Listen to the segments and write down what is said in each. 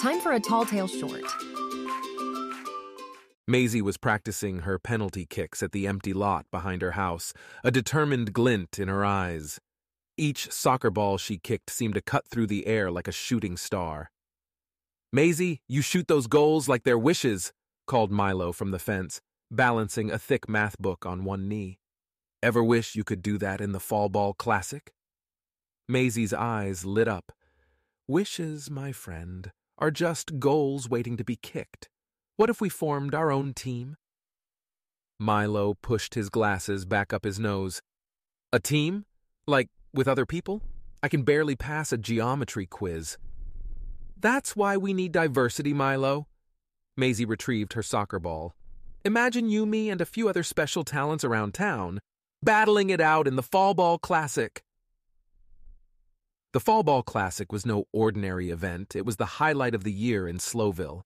Time for a Tall Tale short. Maisie was practicing her penalty kicks at the empty lot behind her house, a determined glint in her eyes. Each soccer ball she kicked seemed to cut through the air like a shooting star. "Maisie, you shoot those goals like they're wishes," called Milo from the fence, balancing a thick math book on one knee. "Ever wish you could do that in the Fall Ball Classic?" Maisie's eyes lit up. "Wishes, my friend, are just goals waiting to be kicked. What if we formed our own team?" Milo pushed his glasses back up his nose. "A team? Like, with other people? I can barely pass a geometry quiz." "That's why we need diversity, Milo." Maisie retrieved her soccer ball. "Imagine you, me, and a few other special talents around town battling it out in the Fall Ball Classic." The Fall Ball Classic was no ordinary event. It was the highlight of the year in Slowville.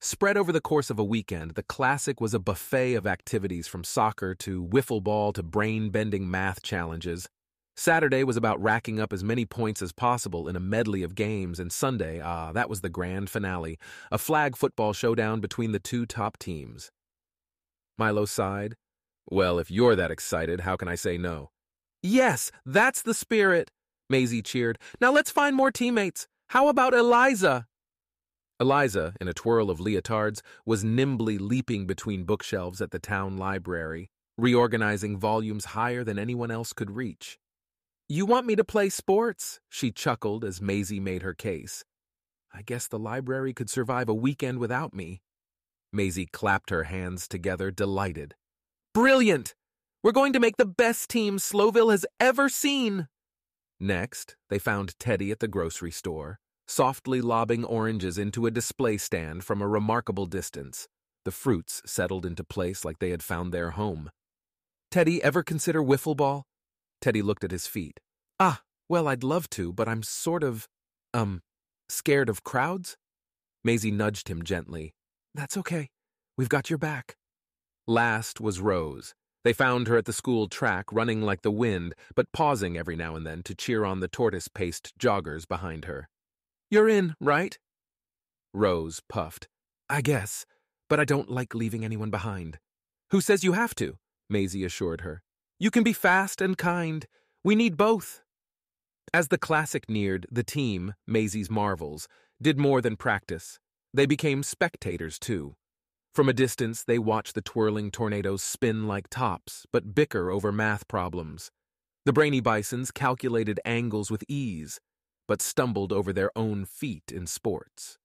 Spread over the course of a weekend, the Classic was a buffet of activities from soccer to wiffle ball to brain-bending math challenges. Saturday was about racking up as many points as possible in a medley of games, and Sunday, that was the grand finale, a flag football showdown between the two top teams. Milo sighed. "Well, if you're that excited, how can I say no?" "Yes, that's the spirit," Maisie cheered. "Now let's find more teammates. How about Eliza?" Eliza, in a twirl of leotards, was nimbly leaping between bookshelves at the town library, reorganizing volumes higher than anyone else could reach. "You want me to play sports?" she chuckled as Maisie made her case. "I guess the library could survive a weekend without me." Maisie clapped her hands together, delighted. "Brilliant! We're going to make the best team Slowville has ever seen!" Next, they found Teddy at the grocery store, softly lobbing oranges into a display stand from a remarkable distance. The fruits settled into place like they had found their home. "Teddy, ever consider wiffle ball?" Teddy looked at his feet. "Ah, well, I'd love to, but I'm sort of, scared of crowds." Maisie nudged him gently. "That's okay. We've got your back." Last was Rose. They found her at the school track, running like the wind, but pausing every now and then to cheer on the tortoise-paced joggers behind her. "You're in, right?" Rose puffed. "I guess, but I don't like leaving anyone behind." "Who says you have to?" Maisie assured her. "You can be fast and kind. We need both." As the Classic neared, the team, Maisie's Marvels, did more than practice. They became spectators, too. From a distance, they watched the twirling tornadoes spin like tops, but bicker over math problems. The brainy Bisons calculated angles with ease, but stumbled over their own feet in sports.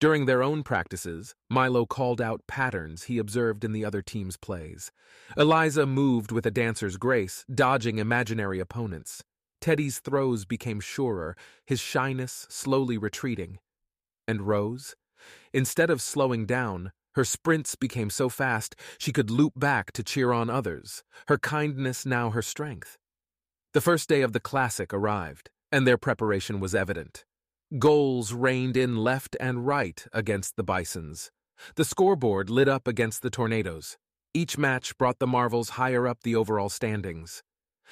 During their own practices, Milo called out patterns he observed in the other team's plays. Eliza moved with a dancer's grace, dodging imaginary opponents. Teddy's throws became surer, his shyness slowly retreating. And Rose? Instead of slowing down, her sprints became so fast she could loop back to cheer on others, her kindness now her strength. The first day of the Classic arrived, and their preparation was evident. Goals rained in left and right against the Bisons. The scoreboard lit up against the Tornadoes. Each match brought the Marvels higher up the overall standings.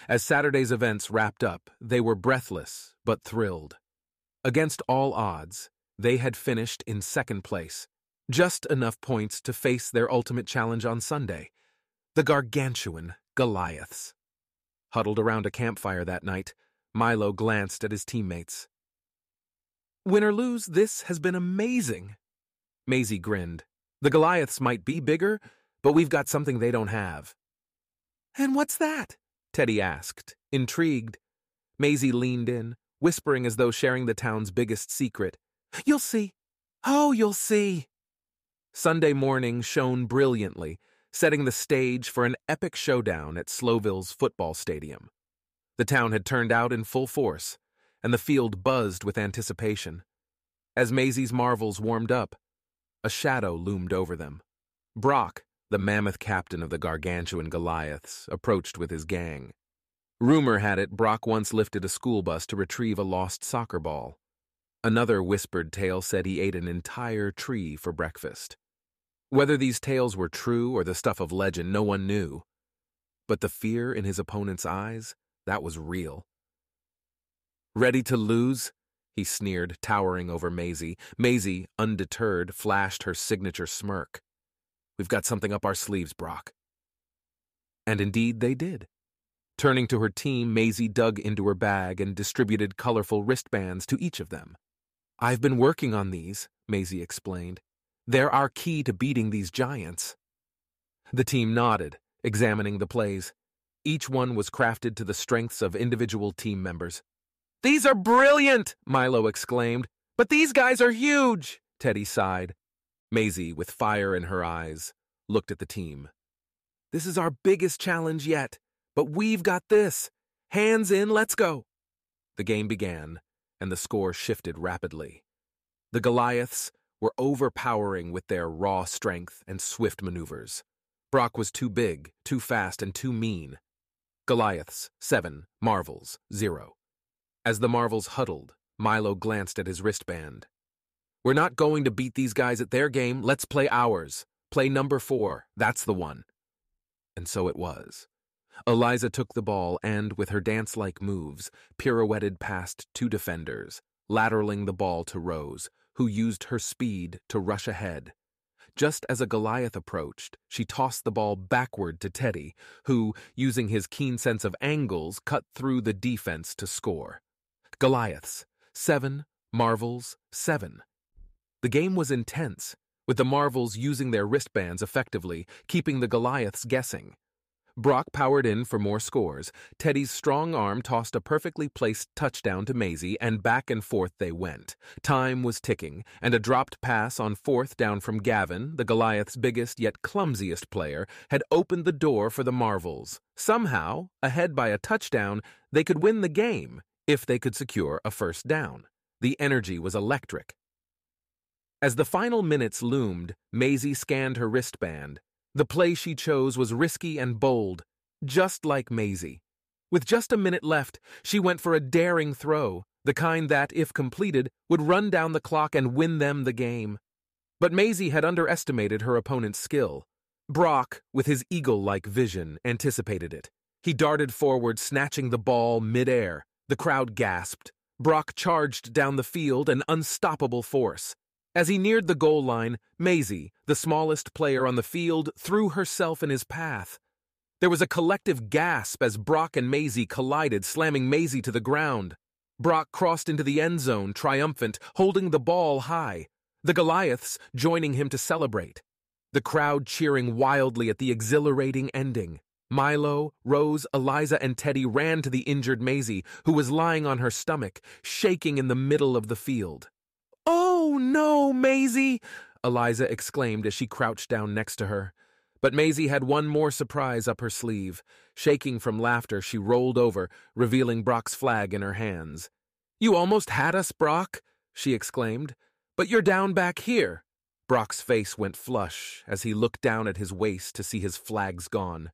As Saturday's events wrapped up, they were breathless but thrilled. Against all odds, they had finished in second place, just enough points to face their ultimate challenge on Sunday, the gargantuan Goliaths. Huddled around a campfire that night, Milo glanced at his teammates. "Win or lose, this has been amazing." Maisie grinned. "The Goliaths might be bigger, but we've got something they don't have." "And what's that?" Teddy asked, intrigued. Maisie leaned in, whispering as though sharing the town's biggest secret. "You'll see. Oh, you'll see." Sunday morning shone brilliantly, setting the stage for an epic showdown at Slowville's football stadium. The town had turned out in full force, and the field buzzed with anticipation. As Maisie's Marvels warmed up, a shadow loomed over them. Brock, the mammoth captain of the gargantuan Goliaths, approached with his gang. Rumor had it Brock once lifted a school bus to retrieve a lost soccer ball. Another whispered tale said he ate an entire tree for breakfast. Whether these tales were true or the stuff of legend, no one knew. But the fear in his opponent's eyes, that was real. "Ready to lose?" he sneered, towering over Maisie. Maisie, undeterred, flashed her signature smirk. We've got something up our sleeves, Brock. And indeed they did. Turning to her team, Maisie dug into her bag and distributed colorful wristbands to each of them. I've been working on these, Maisie explained. They're our key to beating these giants. The team nodded, examining the plays. Each one was crafted to the strengths of individual team members. These are brilliant, Milo exclaimed. But these guys are huge, Teddy sighed. Maisie, with fire in her eyes, looked at the team. This is our biggest challenge yet. But we've got this. Hands in, let's go. The game began, and the score shifted rapidly. The Goliaths were overpowering with their raw strength and swift maneuvers. Brock was too big, too fast, and too mean. Goliaths, 7, Marvels, 0. As the Marvels huddled, Milo glanced at his wristband. We're not going to beat these guys at their game. Let's play ours. Play number 4. That's the one. And so it was. Eliza took the ball and, with her dance-like moves, pirouetted past 2 defenders, lateraling the ball to Rose, who used her speed to rush ahead. Just as a Goliath approached, she tossed the ball backward to Teddy, who, using his keen sense of angles, cut through the defense to score. Goliaths, 7, Marvels, 7. The game was intense, with the Marvels using their wristbands effectively, keeping the Goliaths guessing. Brock powered in for more scores. Teddy's strong arm tossed a perfectly placed touchdown to Maisie, and back and forth they went. Time was ticking, and a dropped pass on 4th down from Gavin, the Goliath's biggest yet clumsiest player, had opened the door for the Marvels. Somehow, ahead by a touchdown, they could win the game if they could secure a 1st down. The energy was electric. As the final minutes loomed, Maisie scanned her wristband. The play she chose was risky and bold, just like Maisie. With just a minute left, she went for a daring throw, the kind that, if completed, would run down the clock and win them the game. But Maisie had underestimated her opponent's skill. Brock, with his eagle-like vision, anticipated it. He darted forward, snatching the ball midair. The crowd gasped. Brock charged down the field, an unstoppable force. As he neared the goal line, Maisie, the smallest player on the field, threw herself in his path. There was a collective gasp as Brock and Maisie collided, slamming Maisie to the ground. Brock crossed into the end zone, triumphant, holding the ball high. The Goliaths joining him to celebrate. The crowd cheering wildly at the exhilarating ending. Milo, Rose, Eliza, and Teddy ran to the injured Maisie, who was lying on her stomach, shaking in the middle of the field. Oh, no, Maisie, Eliza exclaimed as she crouched down next to her. But Maisie had one more surprise up her sleeve. Shaking from laughter, she rolled over, revealing Brock's flag in her hands. You almost had us, Brock, she exclaimed. But you're down back here. Brock's face went flush as he looked down at his waist to see his flags gone.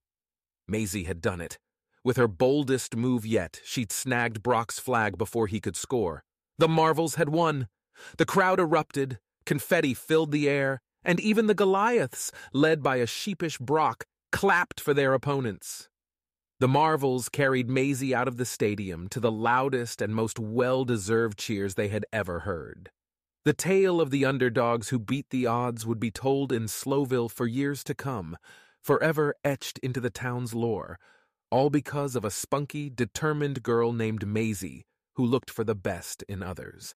Maisie had done it. With her boldest move yet, she'd snagged Brock's flag before he could score. The Marvels had won. The crowd erupted, confetti filled the air, and even the Goliaths, led by a sheepish Brock, clapped for their opponents. The Marvels carried Maisie out of the stadium to the loudest and most well-deserved cheers they had ever heard. The tale of the underdogs who beat the odds would be told in Slowville for years to come, forever etched into the town's lore, all because of a spunky, determined girl named Maisie who looked for the best in others.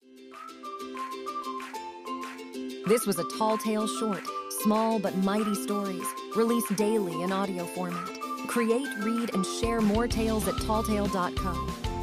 This was a Tall Tale short, small but mighty stories, released daily in audio format. Create, read, and share more tales at talltale.com.